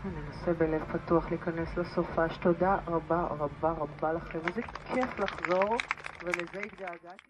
וננסה בלב פתוח להיכנס לסופש. תודה רבה לכם. איזה כיף לחזור ולזה התגעגעתי.